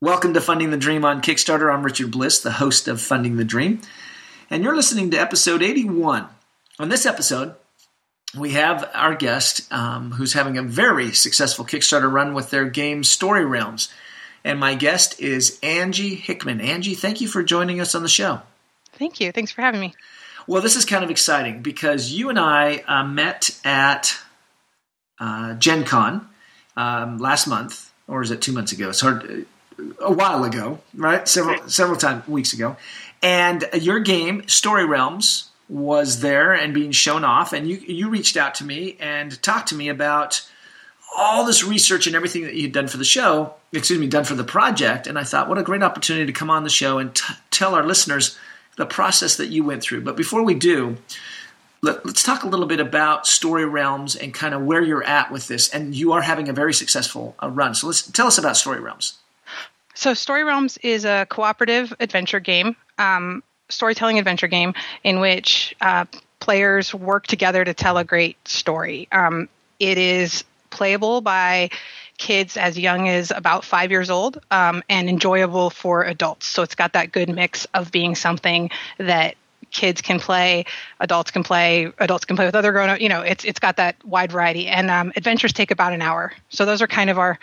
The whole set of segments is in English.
Welcome to Funding the Dream on Kickstarter. I'm Richard Bliss, the host of Funding the Dream, and you're listening to episode 81. On this episode, we have our guest who's having a very successful Kickstarter run with their game Story Realms, and my guest is Angie Hickman. Angie, thank you for joining us on the show. Thank you. Thanks for having me. Well, this is kind of exciting because you and I met at Gen Con last month, or is it 2 months ago? It's hard to... A while ago, right? Several weeks ago. And your game, Story Realms, was there and being shown off. And you reached out to me and talked to me about all this research and everything that you'd done for the show, done for the project. And I thought, what a great opportunity to come on the show and tell our listeners the process that you went through. But before we do, let's talk a little bit about Story Realms and kind of where you're at with this. And you are having a very successful run. So tell us about Story Realms. So Story Realms is a cooperative adventure game, storytelling adventure game in which players work together to tell a great story. It is playable by kids as young as about 5 years old and enjoyable for adults. So it's got that good mix of being something that kids can play, adults can play with other grown-ups. You know, it's got that wide variety. And adventures take about an hour. So those are kind of our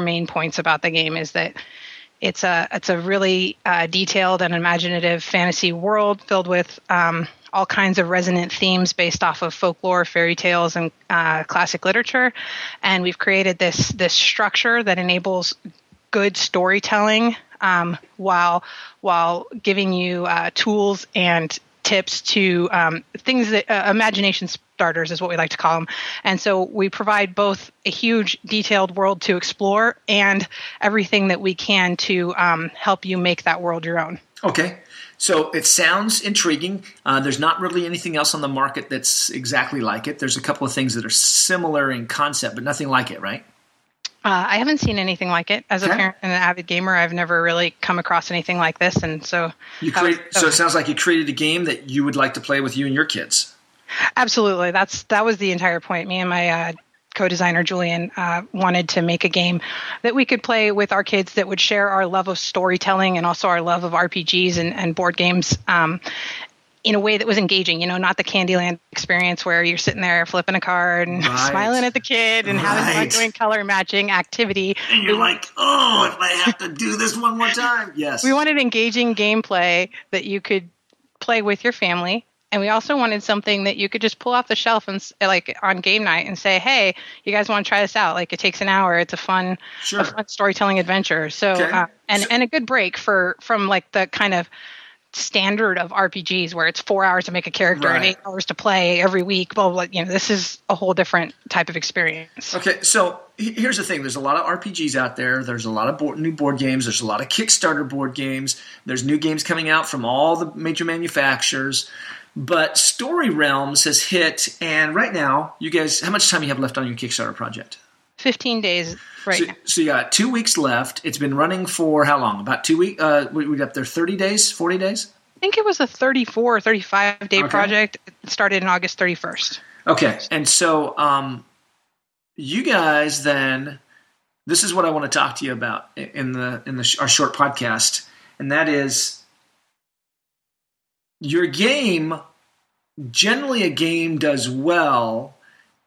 main points about the game is that it's a really detailed and imaginative fantasy world filled with all kinds of resonant themes based off of folklore, fairy tales, and classic literature. And we've created this structure that enables good storytelling while giving you tools and tips to things that imagination starters is what we like to call them. And so we provide both a huge detailed world to explore and everything that we can to help you make that world your own. Okay. So it sounds intriguing. There's not really anything else on the market that's exactly like it. There's a couple of things that are similar in concept, but nothing like it, right? I haven't seen anything like it. As a parent and an avid gamer, I've never really come across anything like this. And so so it sounds like you created a game that you would like to play with you and your kids. Absolutely. That was the entire point. Me and my co-designer, Julian, wanted to make a game that we could play with our kids that would share our love of storytelling and also our love of RPGs and board games in a way that was engaging, you know, not the Candyland experience where you're sitting there flipping a card and smiling at the kid and having fun doing color matching activity. And you're like, oh, if I have to do this one more time. Yes. We wanted engaging gameplay that you could play with your family. And we also wanted something that you could just pull off the shelf and like on game night and say, hey, you guys want to try this out? Like it takes an hour. It's a fun storytelling adventure. So, okay. And a good break from like the kind of standard of RPGs where it's 4 hours to make a character and 8 hours to play every week. Well, you know, this is a whole different type of experience. Okay. So here's the thing. There's a lot of RPGs out there. There's a lot of new board games. There's a lot of Kickstarter board games. There's new games coming out from all the major manufacturers. But Story Realms has hit, and right now, you guys, how much time you have left on your Kickstarter project? 15 days right now. So you got 2 weeks left. It's been running for how long? About 2 weeks? We got there 30 days, 40 days? I think it was a 34 or 35-day project. It started on August 31st. Okay. And so you guys then – this is what I want to talk to you about in our short podcast, and that is – your game, generally a game does well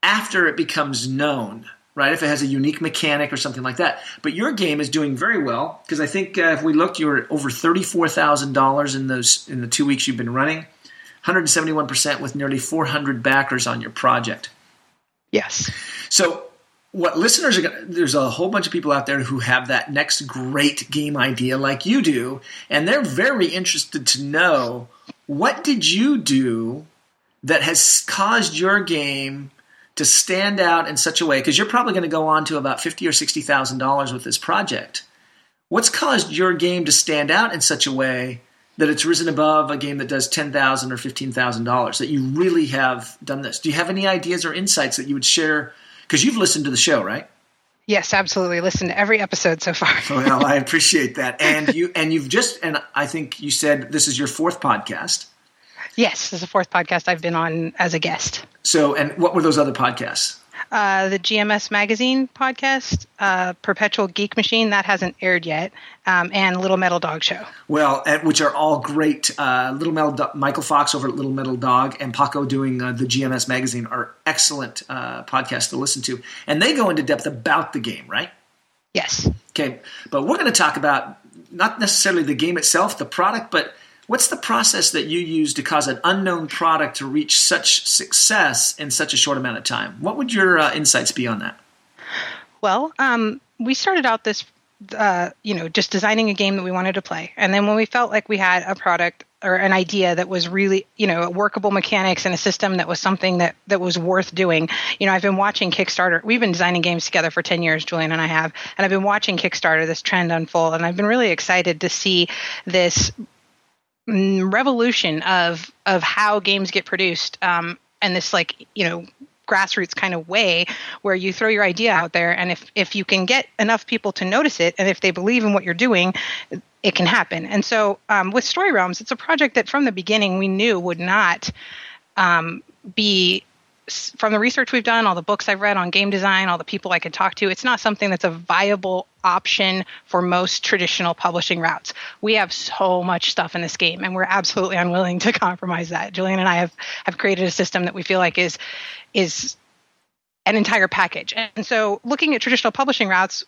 after it becomes known, right? If it has a unique mechanic or something like that. But your game is doing very well because I think if we looked, you were over $34,000 in the 2 weeks you've been running, 171% with nearly 400 backers on your project. Yes. So what listeners are going to – there's a whole bunch of people out there who have that next great game idea like you do, and they're very interested to know – what did you do that has caused your game to stand out in such a way? Because you're probably going to go on to about $50,000 or $60,000 with this project. What's caused your game to stand out in such a way that it's risen above a game that does $10,000 or $15,000, that you really have done this? Do you have any ideas or insights that you would share? Because you've listened to the show, right? Yes, absolutely. Listen to every episode so far. Well, I appreciate that. And I think you said this is your fourth podcast. Yes, this is the fourth podcast I've been on as a guest. So, and what were those other podcasts? the GMS Magazine podcast, Perpetual Geek Machine, that hasn't aired yet, and Little Metal Dog Show. Well, which are all great. Little Metal Michael Fox over at Little Metal Dog and Paco doing the GMS Magazine are excellent podcasts to listen to. And they go into depth about the game, right? Yes. Okay, but we're going to talk about not necessarily the game itself, the product, but what's the process that you use to cause an unknown product to reach such success in such a short amount of time? What would your insights be on that? Well, we started out this, just designing a game that we wanted to play. And then when we felt like we had a product or an idea that was really, workable mechanics and a system that was something that was worth doing. I've been watching Kickstarter. We've been designing games together for 10 years, Julian and I have. And I've been watching Kickstarter, this trend unfold. And I've been really excited to see this revolution of how games get produced, and this grassroots kind of way where you throw your idea out there, and if you can get enough people to notice it, and if they believe in what you're doing, it can happen. And so with Story Realms, it's a project that from the beginning we knew would not be, from the research we've done, all the books I've read on game design, all the people I could talk to, it's not something that's a viable option for most traditional publishing routes. We have so much stuff in this game, and we're absolutely unwilling to compromise that. Julian and I have created a system that we feel like is an entire package. And so looking at traditional publishing routes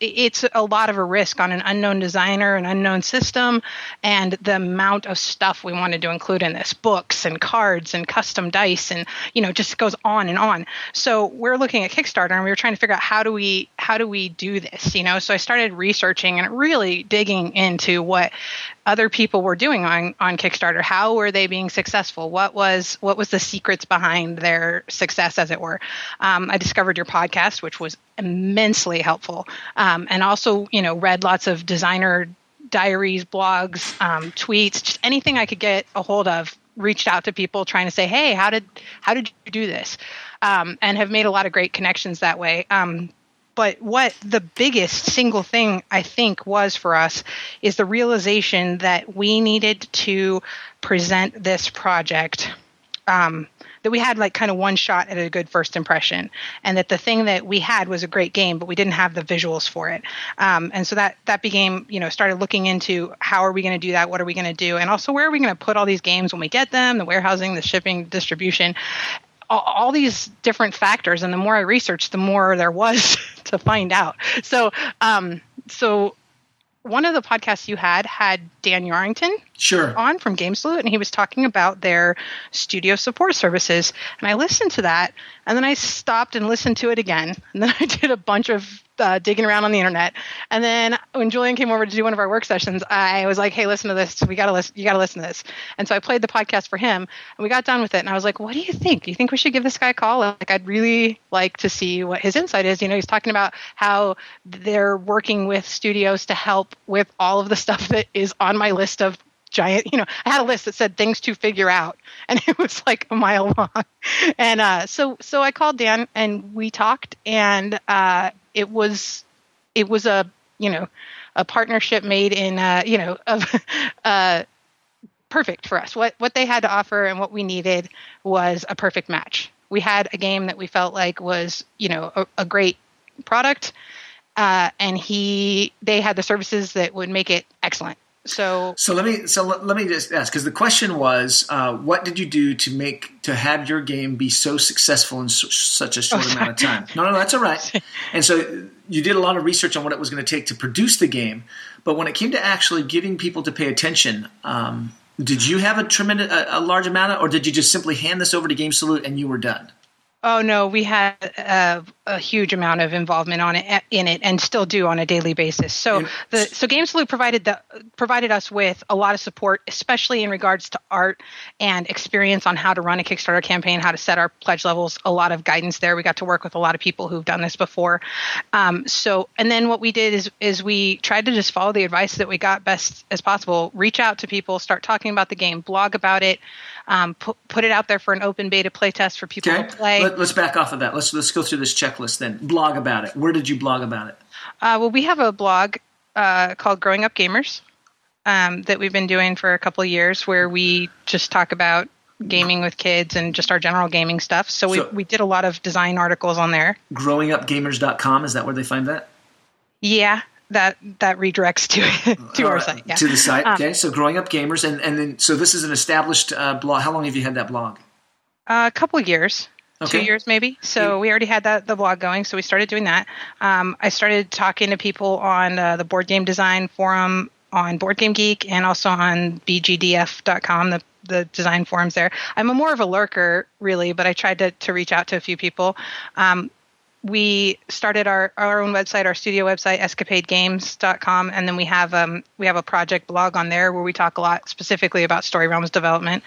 it's a lot of a risk on an unknown designer, an unknown system, and the amount of stuff we wanted to include in this, books and cards and custom dice, and just goes on and on. So we're looking at Kickstarter, and we were trying to figure out how do we do this, So I started researching and really digging into what other people were doing on Kickstarter. How were they being successful? What was the secrets behind their success, as it were? I discovered your podcast, which was immensely helpful, and also, read lots of designer diaries, blogs, tweets, just anything I could get a hold of. Reached out to people trying to say, "Hey, how did you do this?" And have made a lot of great connections that way. But what the biggest single thing I think was for us is the realization that we needed to present this project. That we had kind of one shot at a good first impression, and that the thing that we had was a great game, but we didn't have the visuals for it. And so that became, started looking into how are we going to do that? What are we going to do? And also, where are we going to put all these games when we get them? The warehousing, the shipping, distribution, all these different factors. And the more I researched, the more there was to find out. So one of the podcasts you had Dan Yarrington on from GameSalute, and he was talking about their studio support services. And I listened to that, and then I stopped and listened to it again. And then I did a bunch of digging around on the internet. And then when Julian came over to do one of our work sessions, I was like, "Hey, listen to this. You got to listen to this." And so I played the podcast for him, and we got done with it. And I was like, "What do you think? Do you think we should give this guy a call? I'd really like to see what his insight is." He's talking about how they're working with studios to help with all of the stuff that is on my list of giant, I had a list that said things to figure out, and it was like a mile long. And so I called Dan, and we talked, and it was a a partnership made in perfect for us. What they had to offer and what we needed was a perfect match. We had a game that we felt like was a great product, and they had the services that would make it excellent. So let me just ask, because the question was, what did you do to have your game be so successful in such a short amount of time? No, that's all right. And so you did a lot of research on what it was going to take to produce the game, but when it came to actually getting people to pay attention, did you have a large amount of, or did you just simply hand this over to GameSalute and you were done? Oh, no, we had a huge amount of involvement in it and still do on a daily basis. So so GameSalute provided us with a lot of support, especially in regards to art and experience on how to run a Kickstarter campaign, how to set our pledge levels, a lot of guidance there. We got to work with a lot of people who've done this before. And then what we did is we tried to just follow the advice that we got best as possible, reach out to people, start talking about the game, blog about it, put it out there for an open beta playtest for people to play. Let's back off of that. Let's go through this checklist then. Blog about it. Where did you blog about it? We have a blog called Growing Up Gamers that we've been doing for a couple of years, where we just talk about gaming with kids and just our general gaming stuff. So we did a lot of design articles on there. GrowingUpGamers.com, is that where they find that? Yeah, that redirects to our site. Yeah. To the site, okay. So Growing Up Gamers, and then so this is an established blog. How long have you had that blog? A couple of years. Okay. 2 years maybe. So we already had the blog going, so we started doing that. I started talking to people on the board game design forum on BoardGameGeek and also on bgdf.com, the design forums there. I'm more of a lurker, really, but I tried to reach out to a few people. We started our own website, our studio website, escapadegames.com, and then we have a project blog on there where we talk a lot specifically about Story Realms development.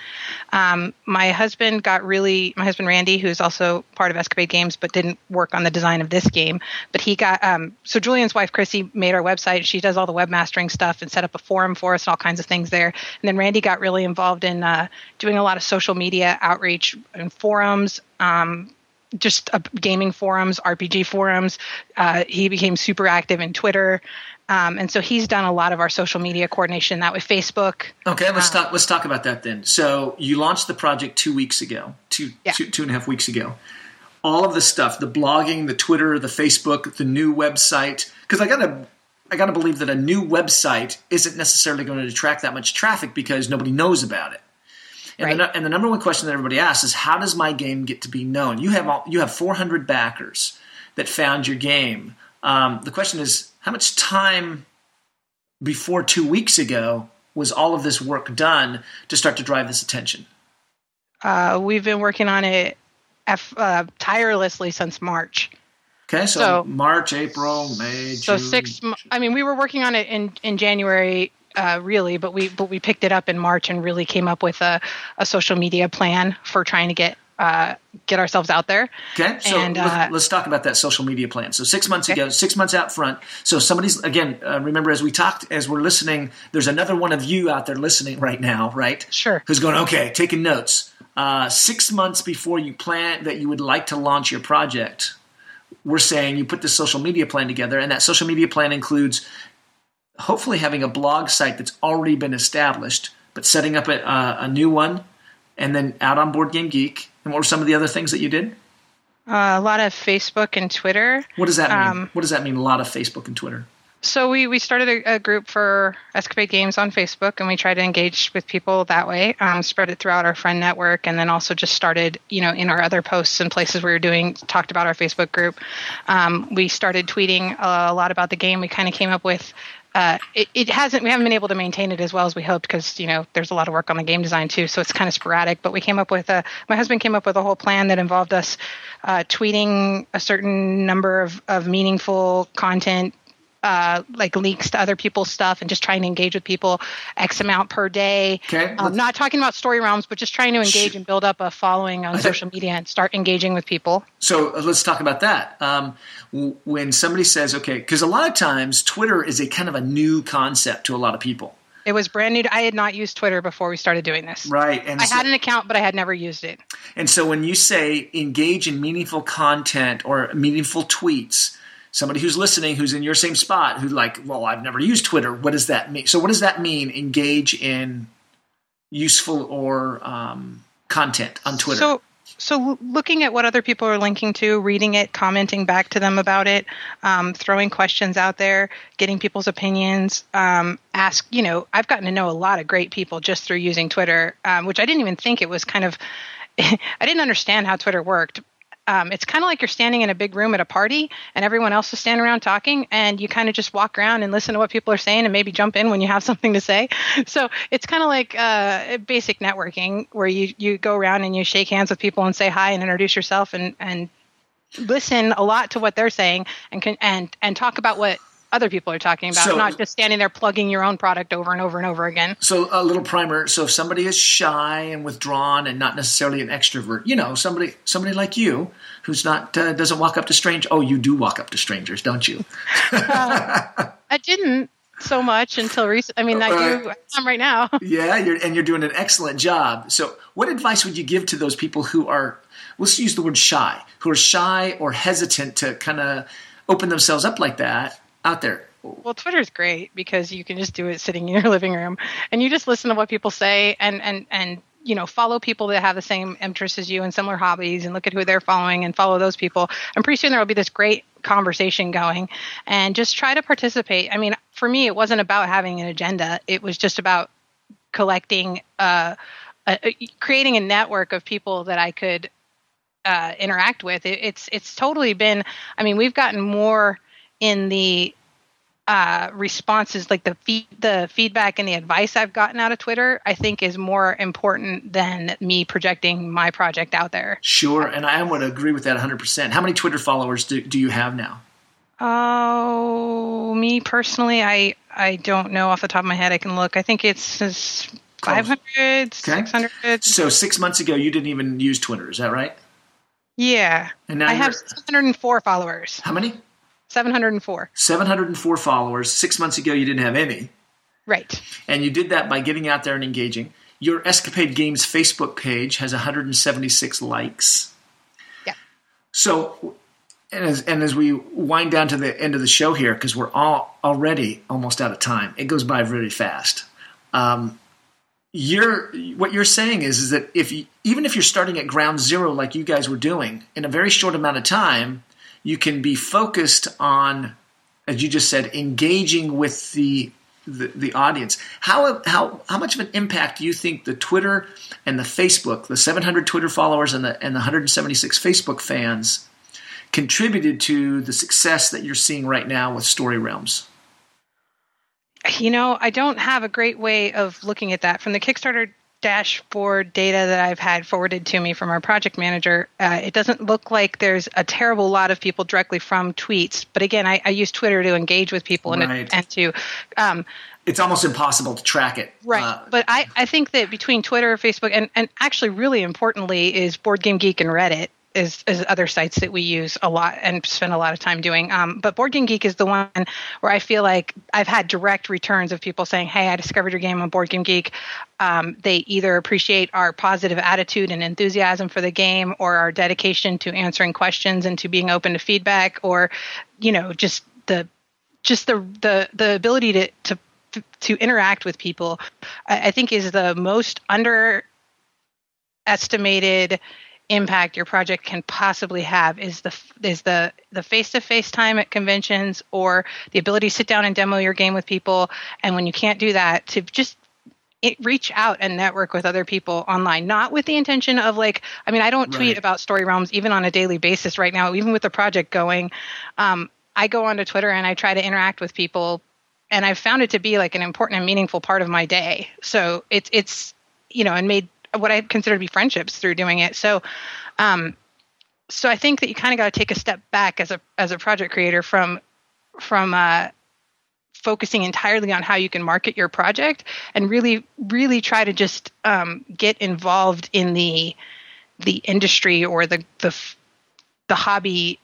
My husband Randy, who's also part of Escapade Games but didn't work on the design of this game, but he got so Julian's wife Chrissy made our website. She does all the web mastering stuff and set up a forum for us and all kinds of things there. And then Randy got really involved in doing a lot of social media outreach and forums. Just gaming forums, RPG forums. He became super active in Twitter. And so he's done a lot of our social media coordination that way, Facebook. Okay, let's talk about that then. So you launched the project 2 weeks ago, 2.5 weeks ago. All of the stuff, the blogging, the Twitter, the Facebook, the new website. Because I gotta believe that a new website isn't necessarily going to attract that much traffic because nobody knows about it. And, right. The number one question that everybody asks is, how does my game get to be known? You have 400 backers that found your game. The question is, how much time before 2 weeks ago was all of this work done to start to drive this attention? We've been working on it tirelessly since March. Okay, so March, April, May, June. So 6 months. I mean, we were working on it in January. Really, but we picked it up in March and really came up with a social media plan for trying to get ourselves out there. Okay, so and, let's talk about that social media plan. So 6 months ago, 6 months out front. So somebody's again. Remember, as we're listening, there's another one of you out there listening right now, right? Sure. Who's going? Okay, taking notes. 6 months before you plan that you would like to launch your project, we're saying you put this social media plan together, and that social media plan includes. Hopefully having a blog site that's already been established, but setting up a new one and then out on BoardGameGeek. And what were some of the other things that you did? A lot of Facebook and Twitter. What does that mean? What does that mean, a lot of Facebook and Twitter? So we started a group for Escapade Games on Facebook, and we tried to engage with people that way, spread it throughout our friend network, and then also just started, in our other posts and places we were doing, talked about our Facebook group. We started tweeting a lot about the game. We kind of came up with we haven't been able to maintain it as well as we hoped because, there's a lot of work on the game design too. So it's kind of sporadic, but my husband came up with a whole plan that involved us tweeting a certain number of meaningful content, like links to other people's stuff and just trying to engage with people X amount per day. Okay. Not talking about Story Realms, but just trying to engage and build up a following on social media and start engaging with people. So let's talk about that. When somebody says, okay, because a lot of times Twitter is a kind of a new concept to a lot of people. It was brand new. I had not used Twitter before we started doing this. Right. And I had an account, but I had never used it. And so when you say engage in meaningful content or meaningful tweets, somebody who's listening, who's in your same spot, who's like, well, I've never used Twitter. What does that mean? So what does that mean, engage in useful or content on Twitter? So looking at what other people are linking to, reading it, commenting back to them about it, throwing questions out there, getting people's opinions, I've gotten to know a lot of great people just through using Twitter, which I didn't even think it was I didn't understand how Twitter worked. It's kind of like you're standing in a big room at a party and everyone else is standing around talking and you kind of just walk around and listen to what people are saying and maybe jump in when you have something to say. So it's kind of like basic networking where you go around and you shake hands with people and say hi and introduce yourself and listen a lot to what they're saying and talk about what other people are talking about, not just standing there plugging your own product over and over and over again. So a little primer. So if somebody is shy and withdrawn and not necessarily an extrovert, somebody like you who's not doesn't walk up to strangers. Oh, you do walk up to strangers, don't you? I didn't so much until recently. I mean, I'm right now. Yeah, you're doing an excellent job. So what advice would you give to those people who are, let's use the word shy, who are shy or hesitant to kind of open themselves up like that? Out there. Well, Twitter's great because you can just do it sitting in your living room and you just listen to what people say and you know, follow people that have the same interests as you and similar hobbies, and look at who they're following and follow those people. And pretty soon there will be this great conversation going, and just try to participate. I mean, for me, it wasn't about having an agenda. It was just about collecting, creating a network of people that I could interact with. It's totally been, I mean, we've gotten more in the responses, like the feedback and the advice I've gotten out of Twitter, I think is more important than me projecting my project out there. Sure. And I would agree with that 100%. How many Twitter followers do you have now? Oh, me personally, I don't know off the top of my head. I can look. I think it's 500, okay. 600. So 6 months ago, you didn't even use Twitter. Is that right? Yeah. And now I have 704 followers. How many? 704. 704 followers. 6 months ago, you didn't have any. Right. And you did that by getting out there and engaging. Your Escapade Games Facebook page has 176 likes. Yeah. So, and as we wind down to the end of the show here, because we're all already almost out of time, it goes by really fast. What you're saying is that even if you're starting at ground zero like you guys were doing, in a very short amount of time, you can be focused on, as you just said, engaging with the audience. How much of an impact do you think the Twitter and the Facebook, the 700 Twitter followers and the 176 Facebook fans, contributed to the success that you're seeing right now with Story Realms? You know, I don't have a great way of looking at that. From the Kickstarter dashboard data that I've had forwarded to me from our project manager, it doesn't look like there's a terrible lot of people directly from tweets. But again, I use Twitter to engage with people and to it's almost impossible to track it. Right. But I think that between Twitter, Facebook, and actually really importantly is BoardGameGeek and Reddit is other sites that we use a lot and spend a lot of time doing. But BoardGameGeek is the one where I feel like I've had direct returns of people saying, hey, I discovered your game on BoardGameGeek. They either appreciate our positive attitude and enthusiasm for the game, or our dedication to answering questions and to being open to feedback, or, you know, just the ability to interact with people, I think is the most underestimated impact your project can possibly have, is the face-to-face time at conventions, or the ability to sit down and demo your game with people. And when you can't do that, to just reach out and network with other people online, not with the intention of I don't tweet right about Story Realms even on a daily basis right now, even with the project going. I go onto Twitter and I try to interact with people, and I've found it to be like an important and meaningful part of my day. So it's you know, and made what I consider to be friendships through doing it. So I think that you kind of got to take a step back as a project creator from focusing entirely on how you can market your project, and really, really try to just get involved in the industry or the hobby,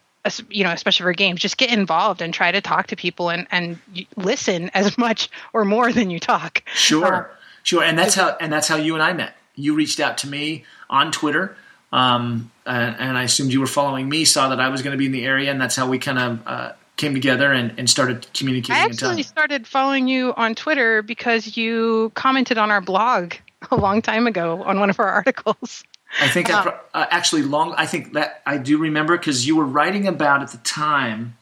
you know, especially for games. Just get involved and try to talk to people and listen as much or more than you talk. Sure. And that's how you and I met. You reached out to me on Twitter, and I assumed you were following me, saw that I was going to be in the area, and that's how we kind of came together and started communicating. I actually started following you on Twitter because you commented on our blog a long time ago on one of our articles. I think I think that I do remember, because you were writing about at the time,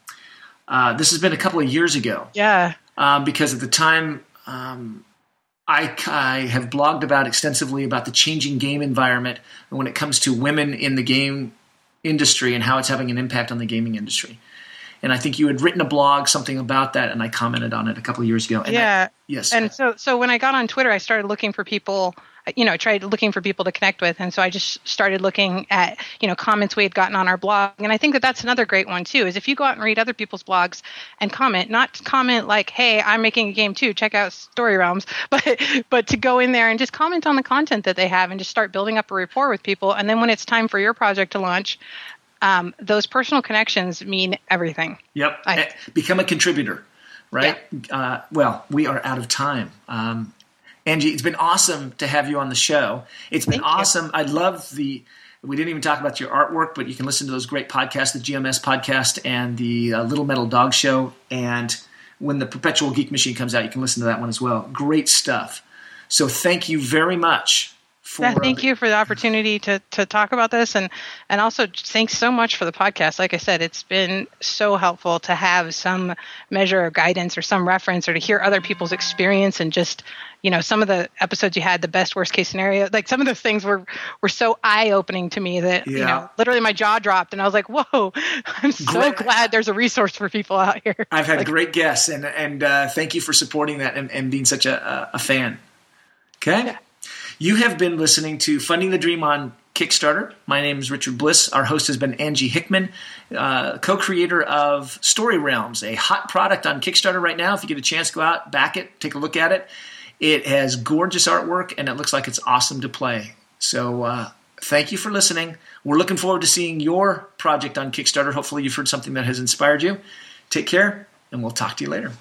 this has been a couple of years ago. Yeah. Because at the time I have blogged about extensively about the changing game environment when it comes to women in the game industry and how it's having an impact on the gaming industry. And I think you had written a blog, something about that, and I commented on it a couple of years ago. And yeah. Yes. And so when I got on Twitter, I started looking for people, you know, tried looking for people to connect with. And so I just started looking at, you know, comments we had gotten on our blog. And I think that that's another great one too, is if you go out and read other people's blogs and comment, not comment like, hey, I'm making a game too, check out Story Realms, but to go in there and just comment on the content that they have and just start building up a rapport with people. And then when it's time for your project to launch, those personal connections mean everything. Yep. Become a contributor, right? Yeah. Well, we are out of time. Angie, it's been awesome to have you on the show. It's been awesome. I love we didn't even talk about your artwork, but you can listen to those great podcasts, the GMS podcast and the Little Metal Dog Show. And when the Perpetual Geek Machine comes out, you can listen to that one as well. Great stuff. So thank you very much for thank you for the opportunity to talk about this, and also thanks so much for the podcast. Like I said, it's been so helpful to have some measure of guidance or some reference, or to hear other people's experience, and just, you know, some of the episodes you had, the best, worst case scenario, like some of those things were so eye opening to me that, you know, literally my jaw dropped and I was like, whoa, I'm so glad there's a resource for people out here. I've had great guests, and thank you for supporting that and being such a fan. Okay. Yeah. You have been listening to Funding the Dream on Kickstarter. My name is Richard Bliss. Our host has been Angie Hickman, co-creator of Story Realms, a hot product on Kickstarter right now. If you get a chance, go out, back it, take a look at it. It has gorgeous artwork, and it looks like it's awesome to play. So thank you for listening. We're looking forward to seeing your project on Kickstarter. Hopefully you've heard something that has inspired you. Take care, and we'll talk to you later.